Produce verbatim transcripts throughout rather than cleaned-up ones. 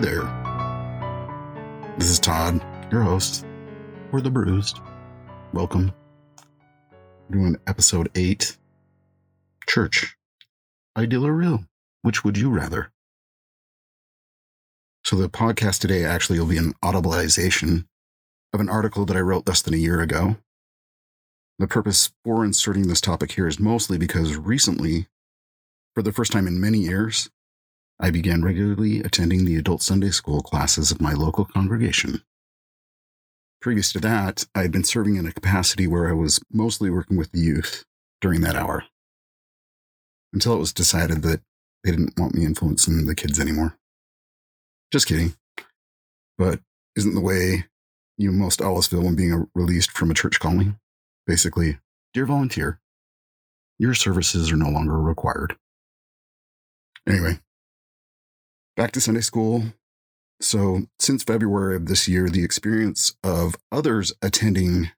Hey there. This is Todd, your host for The Bruised. Welcome. We're doing episode eight, Church, Ideal or Real? Which would you rather? So the podcast today actually will be an audibleization of an article that I wrote less than a year ago. The purpose for inserting this topic here is mostly because recently, for the first time in many years, I began regularly attending the adult Sunday school classes of my local congregation. Previous to that, I had been serving in a capacity where I was mostly working with the youth during that hour, until it was decided that they didn't want me influencing the kids anymore. Just kidding. But isn't the way you most always feel when being released from a church calling? Basically, dear volunteer, your services are no longer required. Anyway, back to Sunday school. So since February of this year, the experience of others attending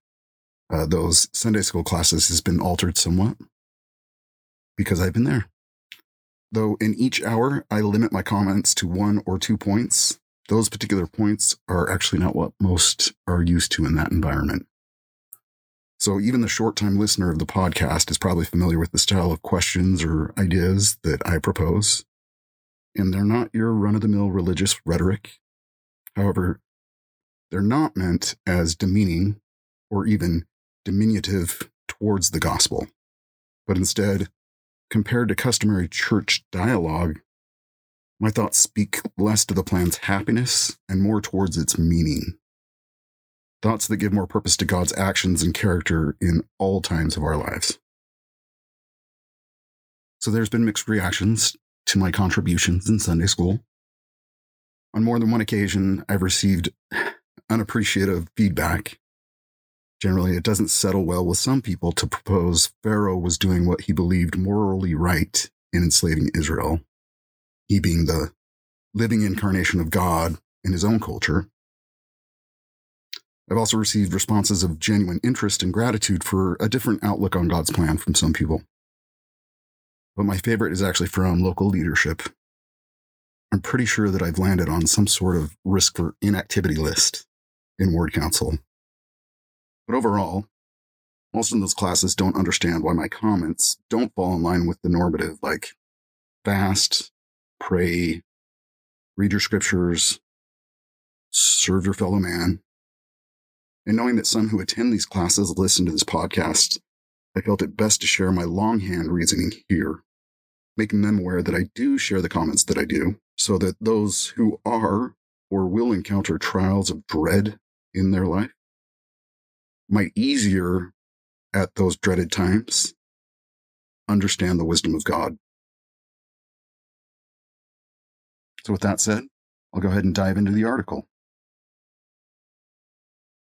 uh, those Sunday school classes has been altered somewhat because I've been there. Though in each hour, I limit my comments to one or two points. Those particular points are actually not what most are used to in that environment. So even the short-time listener of the podcast is probably familiar with the style of questions or ideas that I propose, and they're not your run-of-the-mill religious rhetoric. However, they're not meant as demeaning or even diminutive towards the gospel, but instead, compared to customary church dialogue, my thoughts speak less to the plan's happiness and more towards its meaning. Thoughts that give more purpose to God's actions and character in all times of our lives. So there's been mixed reactions to my contributions in Sunday school. On more than one occasion, I've received unappreciative feedback. Generally, it doesn't settle well with some people to propose Pharaoh was doing what he believed morally right in enslaving Israel, he being the living incarnation of God in his own culture. I've also received responses of genuine interest and gratitude for a different outlook on God's plan from some people. But my favorite is actually from local leadership. I'm pretty sure that I've landed on some sort of risk for inactivity list in Ward Council. But overall, most of those classes don't understand why my comments don't fall in line with the normative, like fast, pray, read your scriptures, serve your fellow man. And knowing that some who attend these classes listen to this podcast, I felt it best to share my longhand reasoning here, making them aware that I do share the comments that I do, so that those who are or will encounter trials of dread in their life might easier at those dreaded times understand the wisdom of God. So with that said, I'll go ahead and dive into the article.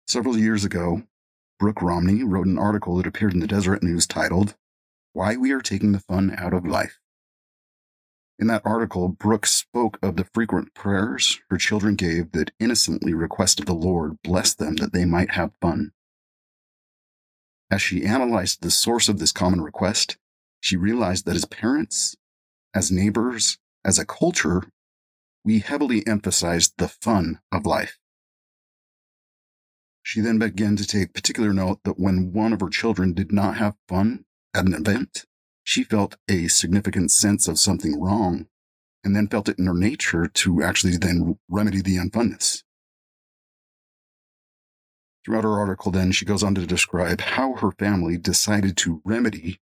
Several years ago, Brooke Romney wrote an article that appeared in the Deseret News titled, Why We Are Taking the Fun Out of Life. In that article, Brooke spoke of the frequent prayers her children gave that innocently requested the Lord bless them that they might have fun. As she analyzed the source of this common request, she realized that as parents, as neighbors, as a culture, we heavily emphasized the fun of life. She then began to take particular note that when one of her children did not have fun at an event, she felt a significant sense of something wrong, and then felt it in her nature to actually then remedy the unfunness. Throughout her article then, she goes on to describe how her family decided to remedy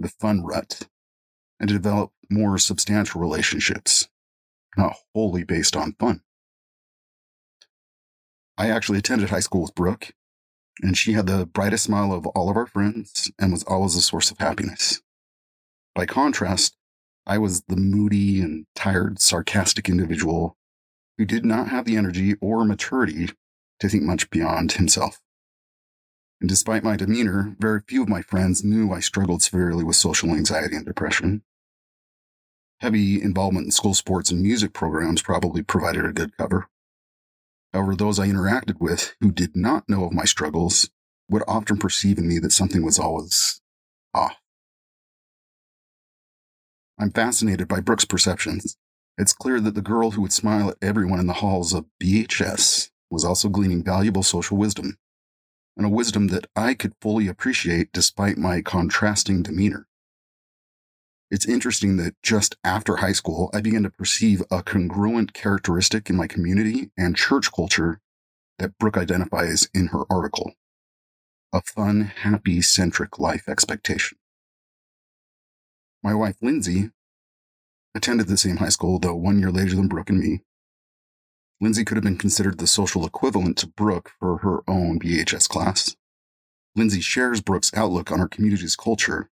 the fun rut and to develop more substantial relationships, not wholly based on fun. I actually attended high school with Brooke, and she had the brightest smile of all of our friends and was always a source of happiness. By contrast, I was the moody and tired, sarcastic individual who did not have the energy or maturity to think much beyond himself. And despite my demeanor, very few of my friends knew I struggled severely with social anxiety and depression. Heavy involvement in school sports and music programs probably provided a good cover. However, those I interacted with who did not know of my struggles would often perceive in me that something was always off. I'm fascinated by Brooke's perceptions It's clear that the girl who would smile at everyone in the halls of B H S was also gleaning valuable social wisdom, and a wisdom that I could fully appreciate despite my contrasting demeanor. It's interesting that just after high school, I began to perceive a congruent characteristic in my community and church culture that Brooke identifies in her article: a fun, happy-centric life expectation. My wife, Lindsay, attended the same high school, though one year later than Brooke and me. Lindsay could have been considered the social equivalent to Brooke for her own B H S class. Lindsay shares Brooke's outlook on her community's culture.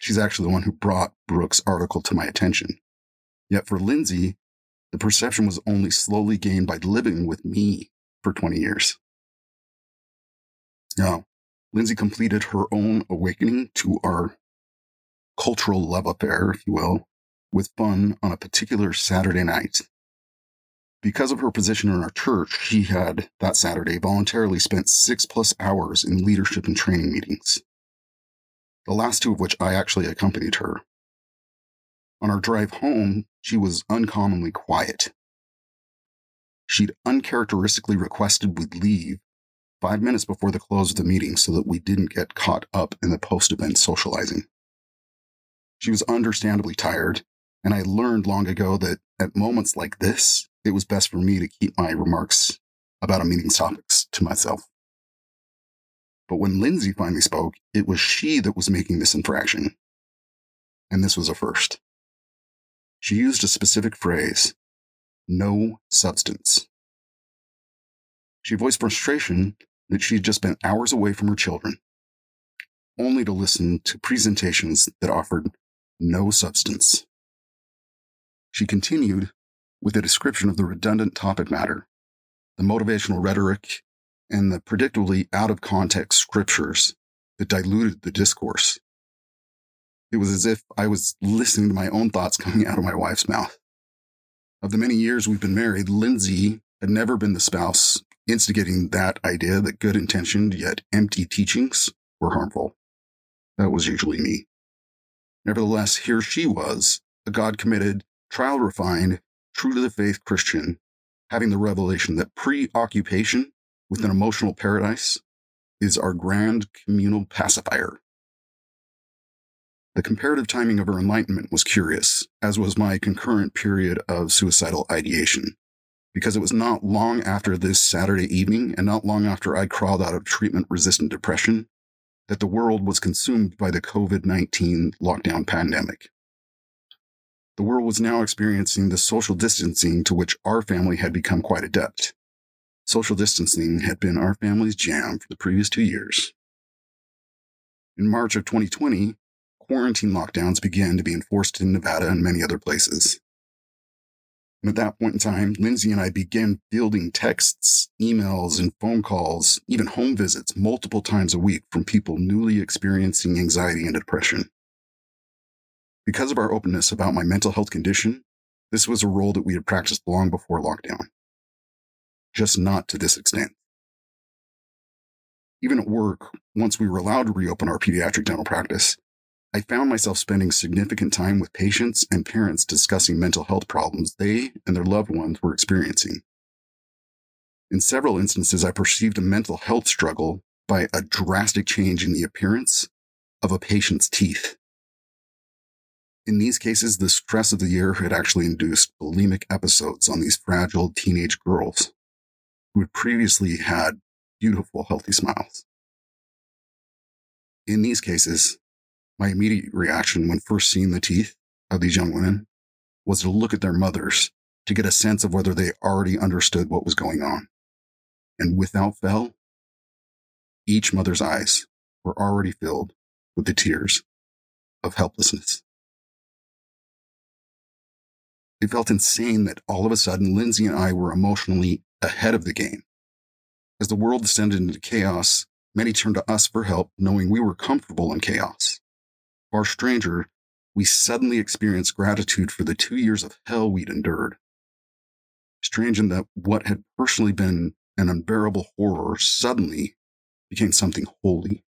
She's actually the one who brought Brooke's article to my attention. Yet for Lindsay, the perception was only slowly gained by living with me for twenty years. Now, Lindsay completed her own awakening to our cultural love affair, if you will, with fun on a particular Saturday night. Because of her position in our church, she had, that Saturday, voluntarily spent six-plus hours in leadership and training meetings, the last two of which I actually accompanied her. On our drive home, she was uncommonly quiet. She'd uncharacteristically requested we'd leave five minutes before the close of the meeting so that we didn't get caught up in the post-event socializing. She was understandably tired, and I learned long ago that at moments like this, it was best for me to keep my remarks about a meeting's topics to myself. But when Lindsay finally spoke, it was she that was making this infraction. And this was a first. She used a specific phrase: no substance. She voiced frustration that she had just spent hours away from her children, only to listen to presentations that offered no substance. She continued with a description of the redundant topic matter, the motivational rhetoric, and the predictably out-of-context scriptures that diluted the discourse. It was as if I was listening to my own thoughts coming out of my wife's mouth. Of the many years we've been married, Lindsay had never been the spouse instigating that idea that good-intentioned yet empty teachings were harmful. That was usually me. Nevertheless, here she was, a God-committed, trial-refined, true-to-the-faith Christian, having the revelation that preoccupation with an emotional paradise is our grand communal pacifier. The comparative timing of her enlightenment was curious, as was my concurrent period of suicidal ideation, because it was not long after this Saturday evening, and not long after I crawled out of treatment-resistant depression, that the world was consumed by the covid nineteen lockdown pandemic. The world was now experiencing the social distancing to which our family had become quite adept. Social distancing had been our family's jam for the previous two years. In March of twenty twenty, quarantine lockdowns began to be enforced in Nevada and many other places. And at that point in time, Lindsay and I began fielding texts, emails, and phone calls, even home visits multiple times a week from people newly experiencing anxiety and depression. Because of our openness about my mental health condition, this was a role that we had practiced long before lockdown, just not to this extent. Even at work, once we were allowed to reopen our pediatric dental practice, I found myself spending significant time with patients and parents discussing mental health problems they and their loved ones were experiencing. In several instances, I perceived a mental health struggle by a drastic change in the appearance of a patient's teeth. In these cases, the stress of the year had actually induced bulimic episodes on these fragile teenage girls who had previously had beautiful, healthy smiles. In these cases, my immediate reaction when first seeing the teeth of these young women was to look at their mothers to get a sense of whether they already understood what was going on. And without fail, each mother's eyes were already filled with the tears of helplessness. It felt insane that all of a sudden Lindsay and I were emotionally ahead of the game. As the world descended into chaos, many turned to us for help, knowing we were comfortable in chaos. Far stranger, we suddenly experienced gratitude for the two years of hell we'd endured. Strange in that what had personally been an unbearable horror suddenly became something holy.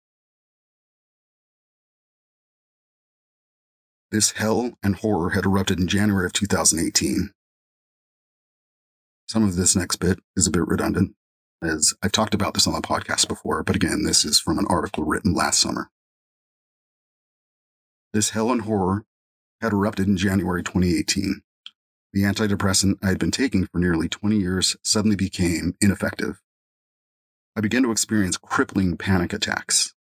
This hell and horror had erupted in January of two thousand eighteen, Some of this next bit is a bit redundant, as I've talked about this on the podcast before, but again, this is from an article written last summer. This hell and horror had erupted in January twenty eighteen. The antidepressant I had been taking for nearly twenty years suddenly became ineffective. I began to experience crippling panic attacks.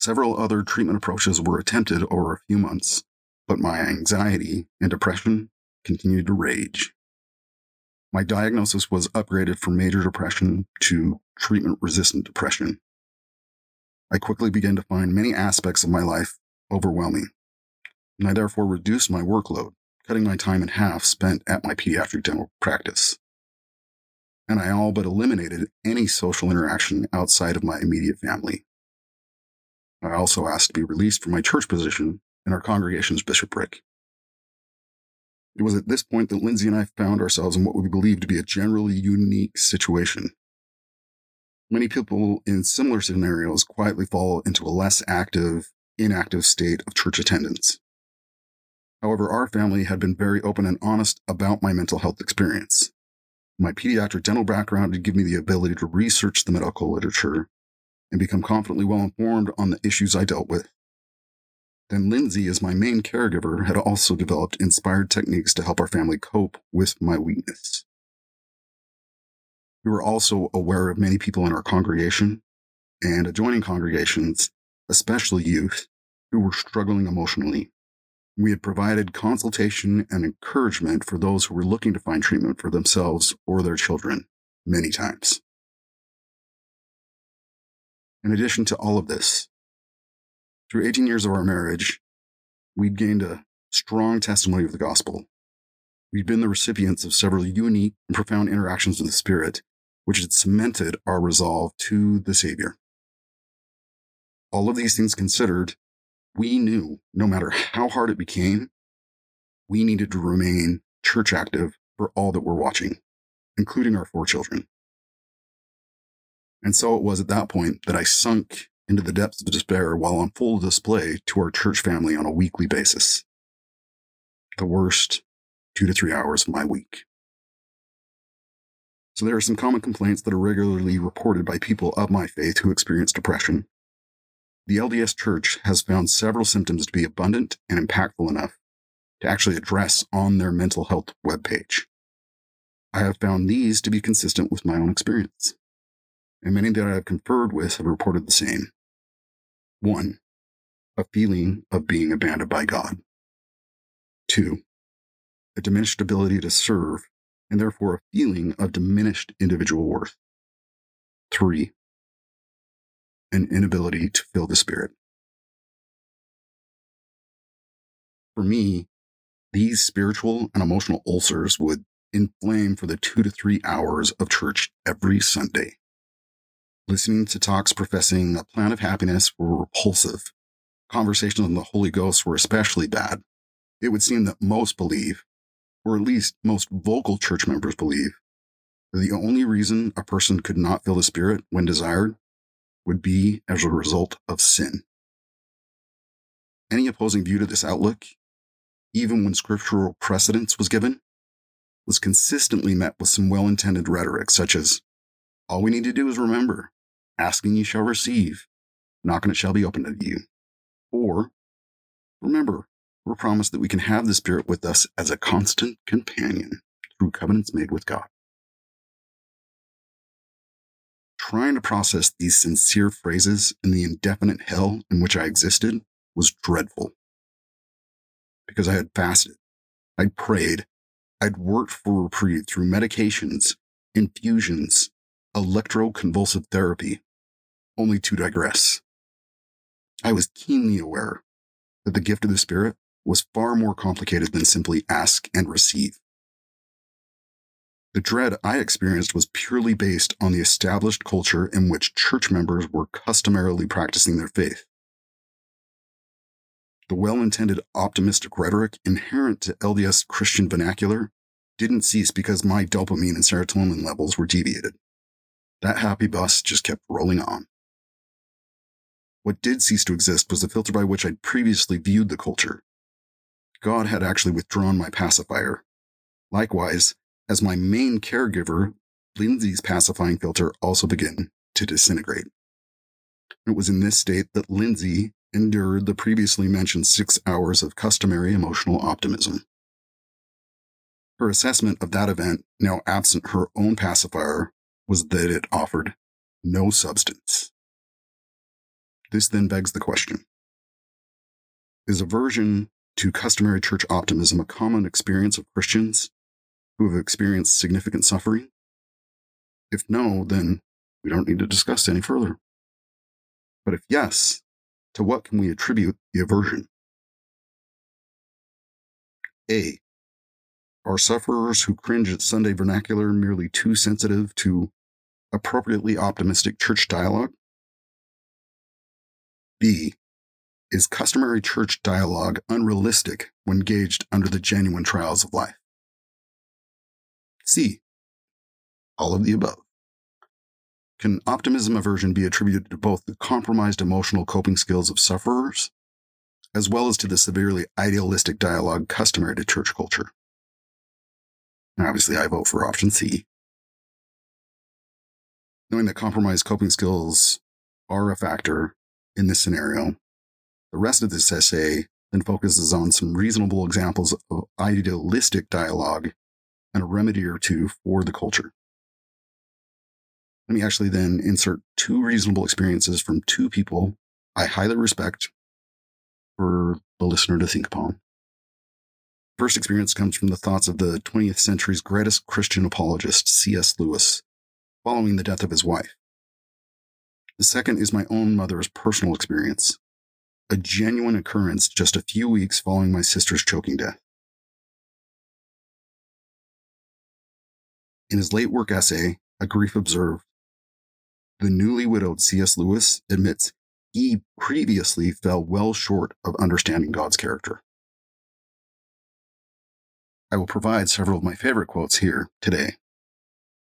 Several other treatment approaches were attempted over a few months, but my anxiety and depression continued to rage. My diagnosis was upgraded from major depression to treatment-resistant depression. I quickly began to find many aspects of my life overwhelming, and I therefore reduced my workload, cutting my time in half spent at my pediatric dental practice. And I all but eliminated any social interaction outside of my immediate family. I also asked to be released from my church position in our congregation's bishopric. It was at this point that Lindsay and I found ourselves in what we believed to be a generally unique situation. Many people in similar scenarios quietly fall into a less active, inactive state of church attendance. However, our family had been very open and honest about my mental health experience. My pediatric dental background had given me the ability to research the medical literature and become confidently well-informed on the issues I dealt with. Then Lindsay, as my main caregiver, had also developed inspired techniques to help our family cope with my weakness. We were also aware of many people in our congregation and adjoining congregations, especially youth, who were struggling emotionally. We had provided consultation and encouragement for those who were looking to find treatment for themselves or their children many times. In addition to all of this, through eighteen years of our marriage, we'd gained a strong testimony of the gospel. We'd been the recipients of several unique and profound interactions with the Spirit, which had cemented our resolve to the Savior. All of these things considered, we knew, no matter how hard it became, we needed to remain church active for all that were watching, including our four children. And so it was at that point that I sunk into the depths of despair while on full display to our church family on a weekly basis. The worst two to three hours of my week. So there are some common complaints that are regularly reported by people of my faith who experience depression. The L D S Church has found several symptoms to be abundant and impactful enough to actually address on their mental health webpage. I have found these to be consistent with my own experience, and many that I have conferred with have reported the same. One, a feeling of being abandoned by God. Two, a diminished ability to serve, and therefore a feeling of diminished individual worth. Three, an inability to fill the Spirit. For me, these spiritual and emotional ulcers would inflame for the two to three hours of church every Sunday. Listening to talks professing a plan of happiness were repulsive. Conversations on the Holy Ghost were especially bad. It would seem that most believe, or at least most vocal church members believe, that the only reason a person could not fill the Spirit when desired would be as a result of sin. Any opposing view to this outlook, even when scriptural precedence was given, was consistently met with some well-intended rhetoric, such as, all we need to do is remember, asking ye shall receive, knocking it shall be opened unto you. Or, remember, we're promised that we can have the Spirit with us as a constant companion through covenants made with God. Trying to process these sincere phrases in the indefinite hell in which I existed was dreadful. Because I had fasted, I'd prayed, I'd worked for reprieve through medications, infusions, electroconvulsive therapy, only to digress. I was keenly aware that the gift of the Spirit was far more complicated than simply ask and receive. The dread I experienced was purely based on the established culture in which church members were customarily practicing their faith. The well-intended optimistic rhetoric inherent to L D S Christian vernacular didn't cease because my dopamine and serotonin levels were deviated. That happy bus just kept rolling on. What did cease to exist was the filter by which I'd previously viewed the culture. God had actually withdrawn my pacifier. Likewise, as my main caregiver, Lindsay's pacifying filter, also began to disintegrate. It was in this state that Lindsay endured the previously mentioned six hours of customary emotional optimism. Her assessment of that event, now absent her own pacifier, was that it offered no substance. This then begs the question, is aversion to customary church optimism a common experience of Christians who have experienced significant suffering? If no, then we don't need to discuss any further. But if yes, to what can we attribute the aversion? A. Are sufferers who cringe at Sunday vernacular merely too sensitive to appropriately optimistic church dialogue? B. Is customary church dialogue unrealistic when gauged under the genuine trials of life? C. All of the above. Can optimism aversion be attributed to both the compromised emotional coping skills of sufferers, as well as to the severely idealistic dialogue customary to church culture? And obviously, I vote for option C. Knowing that compromised coping skills are a factor in this scenario, the rest of this essay then focuses on some reasonable examples of idealistic dialogue and a remedy or two for the culture. Let me actually then insert two reasonable experiences from two people I highly respect for the listener to think upon. First experience comes from the thoughts of the twentieth century's greatest Christian apologist, C S Lewis, following the death of his wife. The second is my own mother's personal experience, a genuine occurrence just a few weeks following my sister's choking death. In his late work essay, A Grief Observed, the newly widowed C S Lewis admits he previously fell well short of understanding God's character. I will provide several of my favorite quotes here today.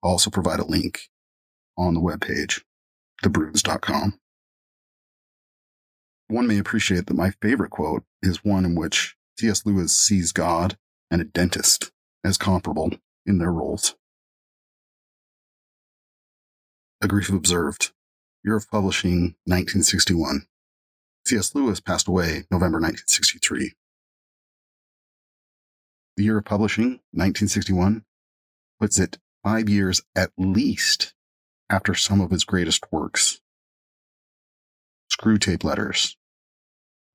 I'll also provide a link on the webpage, the bruised dot com. One may appreciate that my favorite quote is one in which C S Lewis sees God and a dentist as comparable in their roles. A Grief Observed, Year of Publishing, nineteen sixty-one. C S Lewis passed away November nineteen sixty-three. The Year of Publishing, nineteen sixty-one, puts it five years at least after some of his greatest works. Screwtape Letters,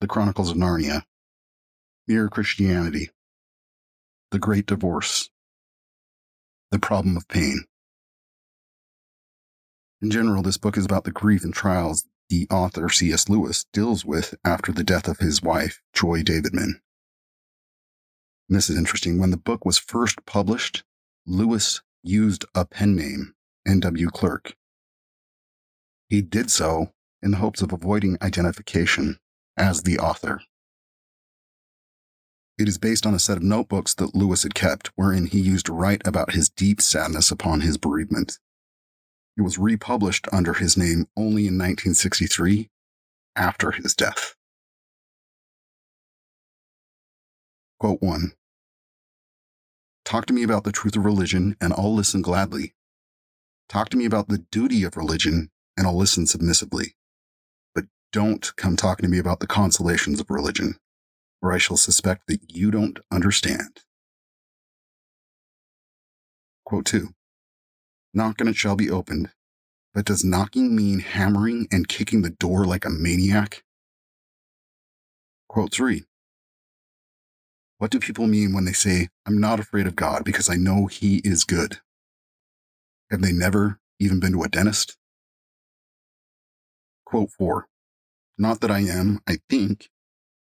The Chronicles of Narnia, Mere Christianity, The Great Divorce, The Problem of Pain. In general, this book is about the grief and trials the author, C S Lewis, deals with after the death of his wife, Joy Davidman. And this is interesting. When the book was first published, Lewis used a pen name, N W Clerk. He did so in the hopes of avoiding identification as the author. It is based on a set of notebooks that Lewis had kept, wherein he used to write about his deep sadness upon his bereavement. It was republished under his name only in nineteen sixty-three, after his death. Quote one. Talk to me about the truth of religion, and I'll listen gladly. Talk to me about the duty of religion, and I'll listen submissively. But don't come talking to me about the consolations of religion, or I shall suspect that you don't understand. Quote two. Knock and it shall be opened. But does knocking mean hammering and kicking the door like a maniac? Quote three. What do people mean when they say, I'm not afraid of God because I know He is good? Have they never even been to a dentist? Quote four. Not that I am, I think,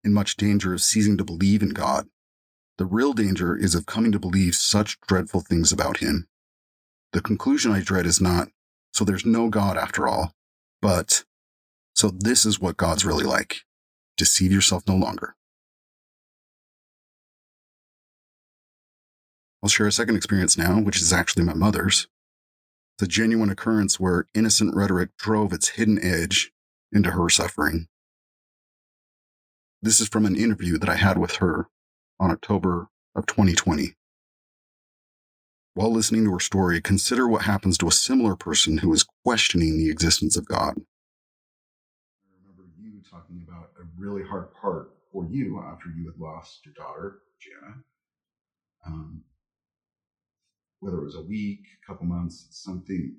in much danger of ceasing to believe in God. The real danger is of coming to believe such dreadful things about Him. The conclusion I dread is not, so there's no God after all, but, so this is what God's really like. Deceive yourself no longer. I'll share a second experience now, which is actually my mother's. It's a genuine occurrence where innocent rhetoric drove its hidden edge into her suffering. This is from an interview that I had with her on October of twenty twenty. While listening to her story, consider what happens to a similar person who is questioning the existence of God. I remember you talking about a really hard part for you after you had lost your daughter, Jenna. Um, whether it was a week, a couple months, something.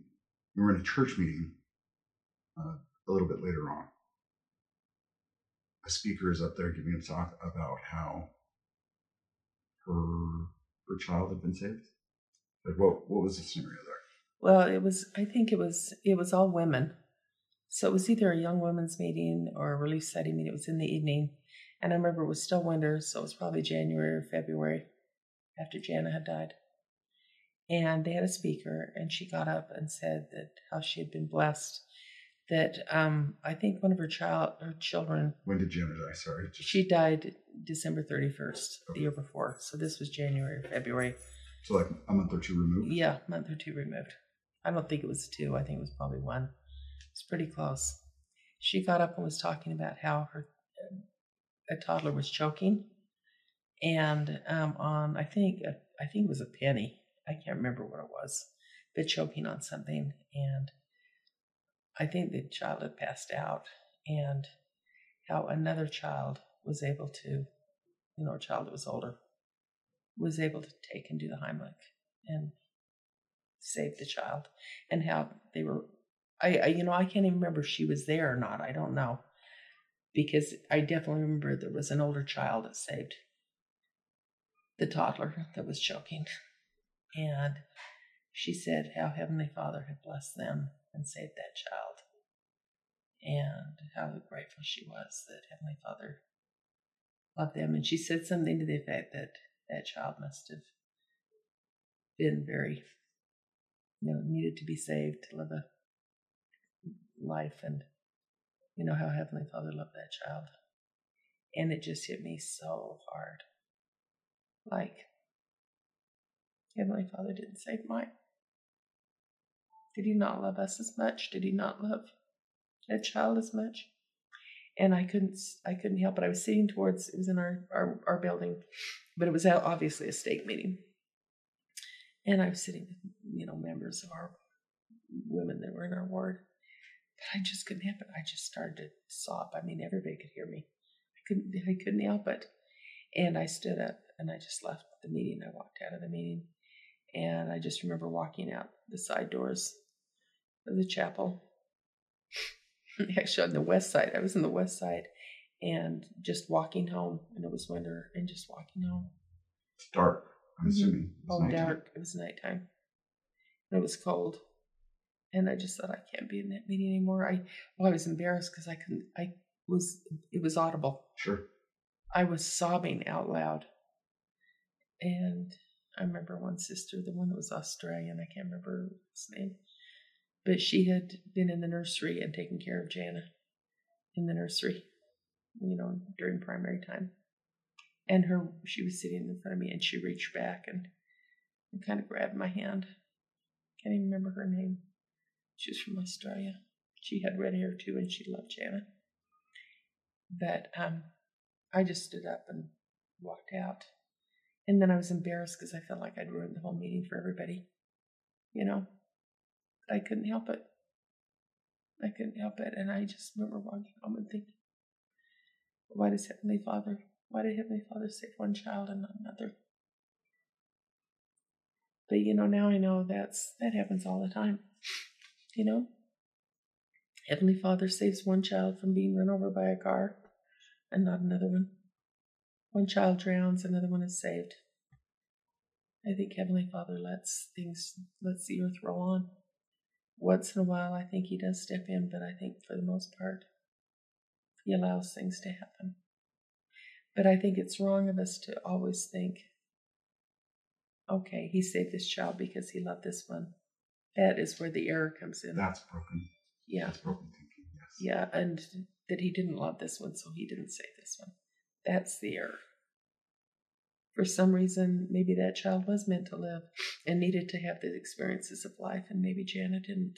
We were in a church meeting uh, a little bit later on. A speaker is up there giving a talk about how her her child had been saved. Like, what what was the scenario there? Well, it was. I think it was. It was all women. So it was either a young women's meeting or a relief study meeting. It was in the evening, and I remember it was still winter, so it was probably January or February after Jana had died. And they had a speaker, and she got up and said that how she had been blessed. That um, I think one of her child, her children. When did Jana die? Sorry, just... she died December thirty-first, okay. The year before. So this was January or February. So like a month or two removed? Yeah, a month or two removed. I don't think it was two. I think it was probably one. It's pretty close. She got up and was talking about how her a toddler was choking, and um, on I think a, I think it was a penny. I can't remember what it was, but choking on something, and I think the child had passed out, and how another child was able to, you know, a child that was older, was able to take and do the Heimlich and save the child, and how they were, I, I you know, I can't even remember if she was there or not. I don't know, because I definitely remember there was an older child that saved the toddler that was choking. And she said how Heavenly Father had blessed them and saved that child, and how grateful she was that Heavenly Father loved them. And she said something to the effect that that child must have been very, you know, needed to be saved to live a life, and, you know, how Heavenly Father loved that child. And it just hit me so hard. Like, Heavenly Father didn't save mine. Did he not love us as much? Did he not love that child as much? And I couldn't, I couldn't help it. I was sitting towards, it was in our, our, our building, but it was obviously a stake meeting. And I was sitting with, you know, members of our women that were in our ward. But I just couldn't help it. I just started to sob. I mean, everybody could hear me. I couldn't, I couldn't help it. And I stood up and I just left the meeting. I walked out of the meeting. And I just remember walking out the side doors of the chapel. Actually, on the west side. I was on the west side. And just walking home. And it was winter. And just walking home. It's dark, I'm assuming. It was oh, nighttime. dark. It was nighttime. And it was cold. And I just thought, I can't be in that meeting anymore. I well, I was embarrassed because I couldn't. I was. It was audible. Sure. I was sobbing out loud. And I remember one sister, the one that was Australian, I can't remember his name, but she had been in the nursery and taken care of Jana in the nursery, you know, during primary time. And her, she was sitting in front of me, and she reached back and, and kind of grabbed my hand. Can't even remember her name. She was from Australia. She had red hair too, and she loved Jana. But um, I just stood up and walked out. And then I was embarrassed because I felt like I'd ruined the whole meeting for everybody, you know. But I couldn't help it. I couldn't help it. And I just remember walking home and thinking, why does Heavenly Father, why did Heavenly Father save one child and not another? But, you know, now I know that's that happens all the time, you know. Heavenly Father saves one child from being run over by a car and not another one. One child drowns, another one is saved. I think Heavenly Father lets things, lets the earth roll on. Once in a while, I think he does step in, but I think for the most part, he allows things to happen. But I think it's wrong of us to always think, okay, he saved this child because he loved this one. That is where the error comes in. That's broken. Yeah. That's broken thinking, yes. Yeah, and that he didn't love this one, so he didn't save this one. That's the error. For some reason, maybe that child was meant to live and needed to have the experiences of life, and maybe Janet didn't.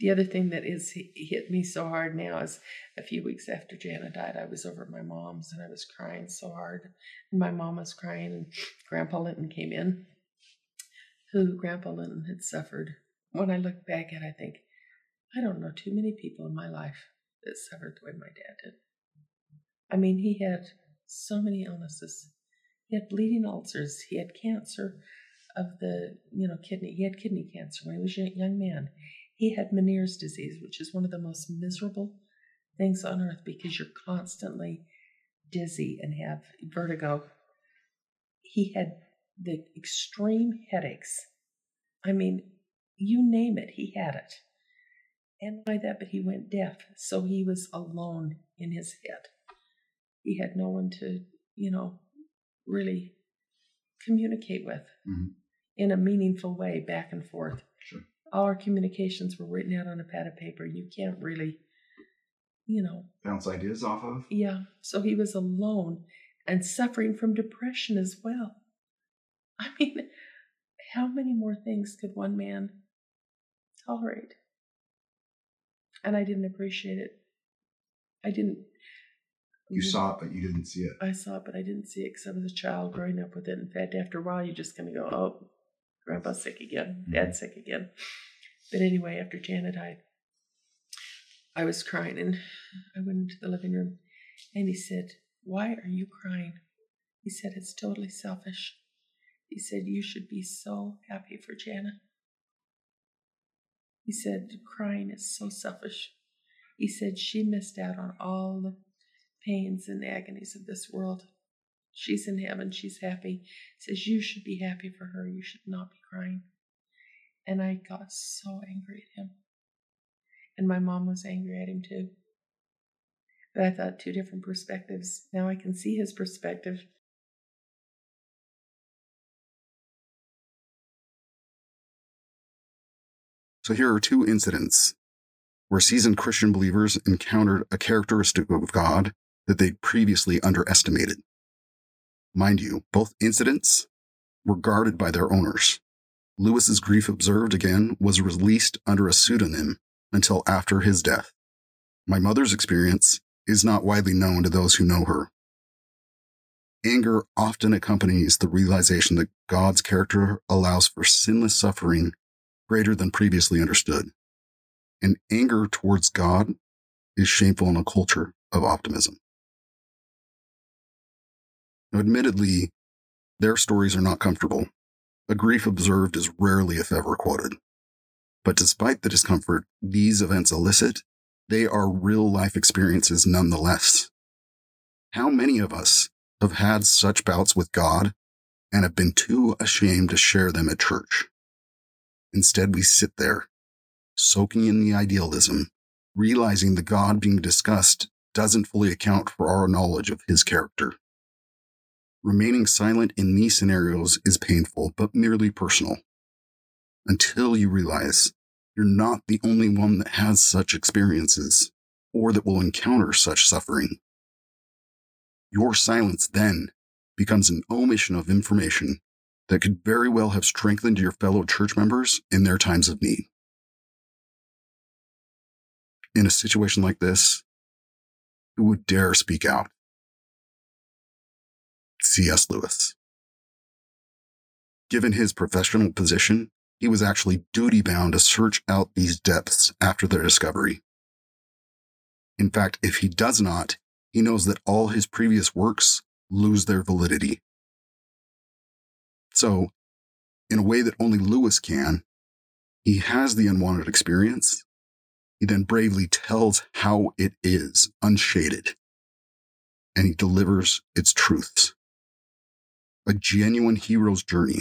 The other thing that is hit me so hard now is a few weeks after Janet died, I was over at my mom's, and I was crying so hard. And my mom was crying, and Grandpa Linton came in, who Grandpa Linton had suffered. When I look back at it, I think, I don't know too many people in my life that suffered the way my dad did. I mean, he had so many illnesses. He had bleeding ulcers. He had cancer of the, you know, kidney. He had kidney cancer when he was a young man. He had Meniere's disease, which is one of the most miserable things on earth because you're constantly dizzy and have vertigo. He had the extreme headaches. I mean, you name it, he had it. And by that, but he went deaf, so he was alone in his head. He had no one to, you know, really communicate with mm-hmm. in a meaningful way back and forth. Sure. All our communications were written out on a pad of paper. You can't really, you know, bounce ideas off of. Yeah. So he was alone and suffering from depression as well. I mean, how many more things could one man tolerate? And I didn't appreciate it. I didn't. You saw it, but you didn't see it. I saw it, but I didn't see it because I was a child growing up with it. In fact, after a while, you're just going to go, oh, Grandpa's sick again. Mm-hmm. Dad's sick again. But anyway, after Jana died, I was crying, and I went into the living room, and he said, why are you crying? He said, it's totally selfish. He said, you should be so happy for Jana. He said, crying is so selfish. He said, she missed out on all the pains and agonies of this world. She's in heaven. She's happy. Says you should be happy for her. You should not be crying. And I got so angry at him. And my mom was angry at him too. But I thought two different perspectives. Now I can see his perspective. So here are two incidents where seasoned Christian believers encountered a characteristic of God that they'd previously underestimated. Mind you, both incidents were guarded by their owners. Lewis's Grief Observed, again, was released under a pseudonym until after his death. My mother's experience is not widely known to those who know her. Anger often accompanies the realization that God's character allows for sinless suffering greater than previously understood. And anger towards God is shameful in a culture of optimism. Now, admittedly, their stories are not comfortable. A Grief Observed is rarely, if ever, quoted. But despite the discomfort these events elicit, they are real-life experiences nonetheless. How many of us have had such bouts with God and have been too ashamed to share them at church? Instead, we sit there, soaking in the idealism, realizing the God being discussed doesn't fully account for our knowledge of his character. Remaining silent in these scenarios is painful, but merely personal, until you realize you're not the only one that has such experiences or that will encounter such suffering. Your silence then becomes an omission of information that could very well have strengthened your fellow church members in their times of need. In a situation like this, who would dare speak out? C S Lewis. Given his professional position, he was actually duty-bound to search out these depths after their discovery. In fact, if he does not, he knows that all his previous works lose their validity. So, in a way that only Lewis can, he has the unwanted experience. He then bravely tells how it is, unshaded, and he delivers its truths. A genuine hero's journey.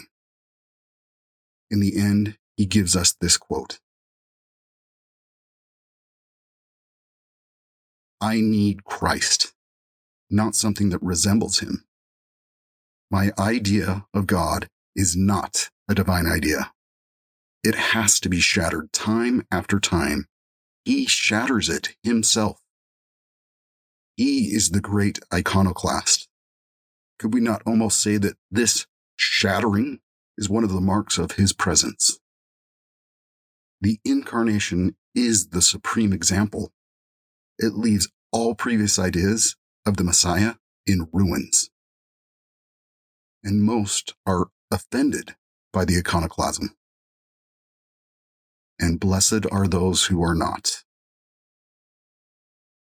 In the end, he gives us this quote. I need Christ, not something that resembles him. My idea of God is not a divine idea. It has to be shattered time after time. He shatters it himself. He is the great iconoclast. Could we not almost say that this shattering is one of the marks of his presence? The incarnation is the supreme example. It leaves all previous ideas of the Messiah in ruins. And most are offended by the iconoclasm. And blessed are those who are not.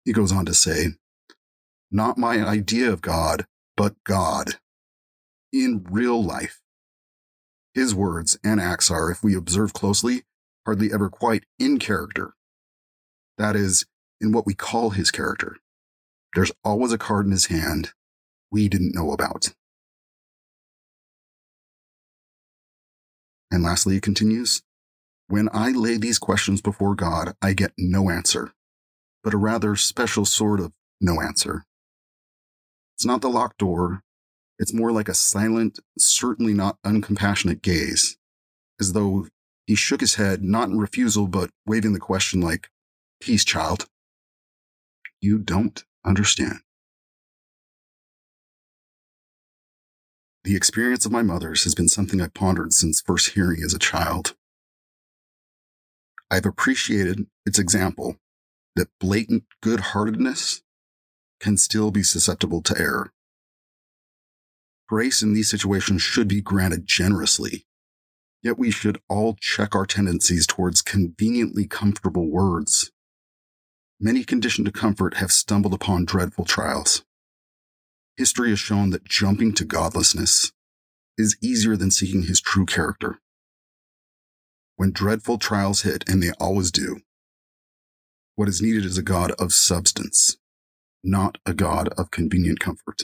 He goes on to say, not my idea of God, but God. In real life. His words and acts are, if we observe closely, hardly ever quite in character. That is, in what we call his character. There's always a card in his hand we didn't know about. And lastly, he continues, when I lay these questions before God, I get no answer, but a rather special sort of no answer. It's not the locked door. It's more like a silent, certainly not uncompassionate gaze, as though he shook his head, not in refusal, but waving the question like, peace, child. You don't understand. The experience of my mother's has been something I've pondered since first hearing as a child. I've appreciated its example that blatant good-heartedness can still be susceptible to error. Grace in these situations should be granted generously, yet we should all check our tendencies towards conveniently comfortable words. Many conditioned to comfort have stumbled upon dreadful trials. History has shown that jumping to godlessness is easier than seeking his true character. When dreadful trials hit, and they always do, what is needed is a God of substance, not a God of convenient comfort.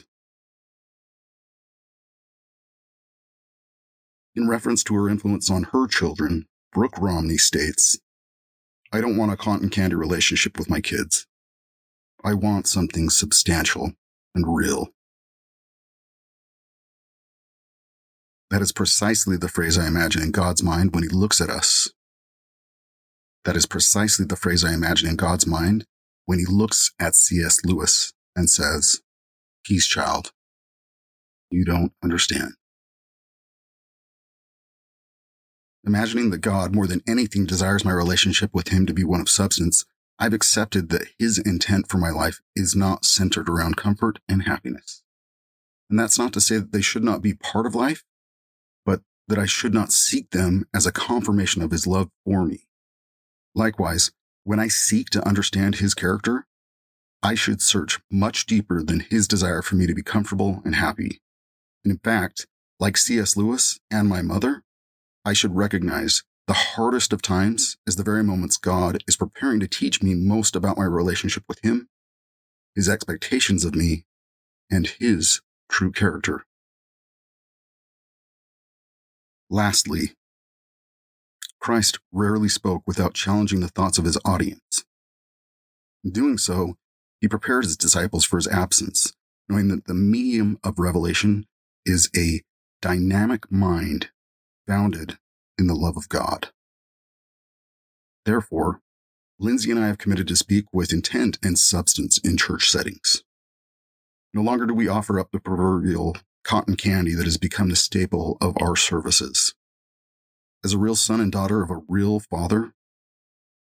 In reference to her influence on her children, Brooke Romney states, I don't want a cotton candy relationship with my kids. I want something substantial and real. That is precisely the phrase I imagine in God's mind when he looks at us. That is precisely the phrase I imagine in God's mind when he looks at C S Lewis and says, peace, child. You don't understand. Imagining that God, more than anything, desires my relationship with him to be one of substance, I've accepted that his intent for my life is not centered around comfort and happiness. And that's not to say that they should not be part of life, but that I should not seek them as a confirmation of his love for me. Likewise, when I seek to understand his character, I should search much deeper than his desire for me to be comfortable and happy. And in fact, like C S Lewis and my mother, I should recognize the hardest of times is the very moments God is preparing to teach me most about my relationship with him, his expectations of me, and his true character. Lastly, Christ rarely spoke without challenging the thoughts of his audience. In doing so, he prepared his disciples for his absence, knowing that the medium of revelation is a dynamic mind founded in the love of God. Therefore, Lindsay and I have committed to speak with intent and substance in church settings. No longer do we offer up the proverbial cotton candy that has become the staple of our services. As a real son and daughter of a real father,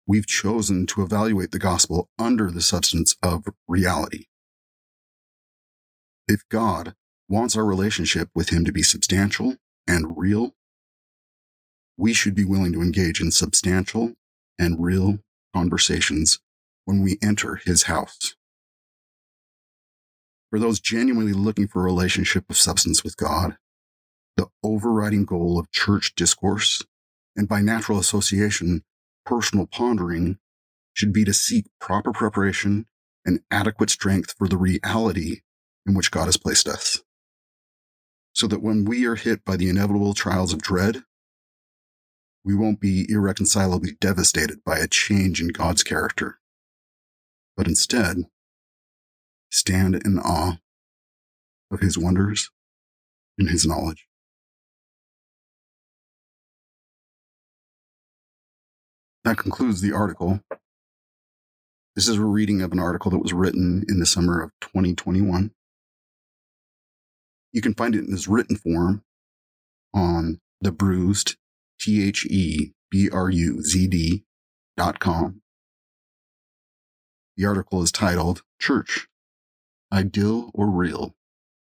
we've chosen to evaluate the gospel under the substance of reality. If God wants our relationship with him to be substantial and real, we should be willing to engage in substantial and real conversations when we enter his house. For those genuinely looking for a relationship of substance with God, the overriding goal of church discourse, and by natural association, personal pondering, should be to seek proper preparation and adequate strength for the reality in which God has placed us, so that when we are hit by the inevitable trials of dread, we won't be irreconcilably devastated by a change in God's character, but instead stand in awe of his wonders and his knowledge. That concludes the article. This is a reading of an article that was written in the summer of twenty twenty-one. You can find it in its written form on The Bruised, T H E B R U Z D dot com. The article is titled, Church, Ideal or Real,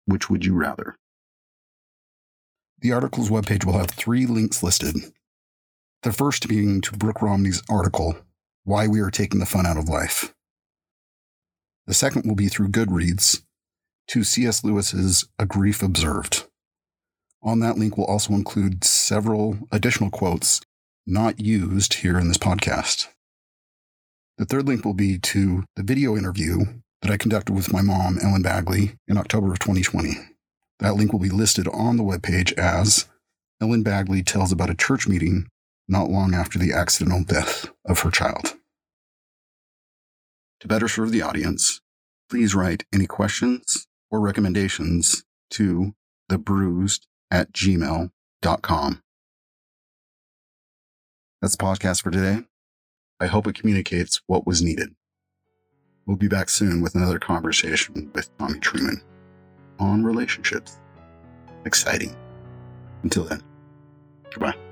Which Would You Rather? The article's webpage will have three links listed. The first being to Brooke Romney's article, Why We Are Taking the Fun Out of Life. The second will be through Goodreads to C S. Lewis's A Grief Observed. On that link will also include several additional quotes not used here in this podcast. The third link will be to the video interview that I conducted with my mom, Ellen Bagley, in October of twenty twenty. That link will be listed on the webpage as Ellen Bagley tells about a church meeting not long after the accidental death of her child. To better serve the audience, please write any questions or recommendations to the bruised at gmail dot com. That's the podcast for today. I hope it communicates what was needed. We'll be back soon with another conversation with Tommy Truman on relationships. Exciting. Until then, goodbye.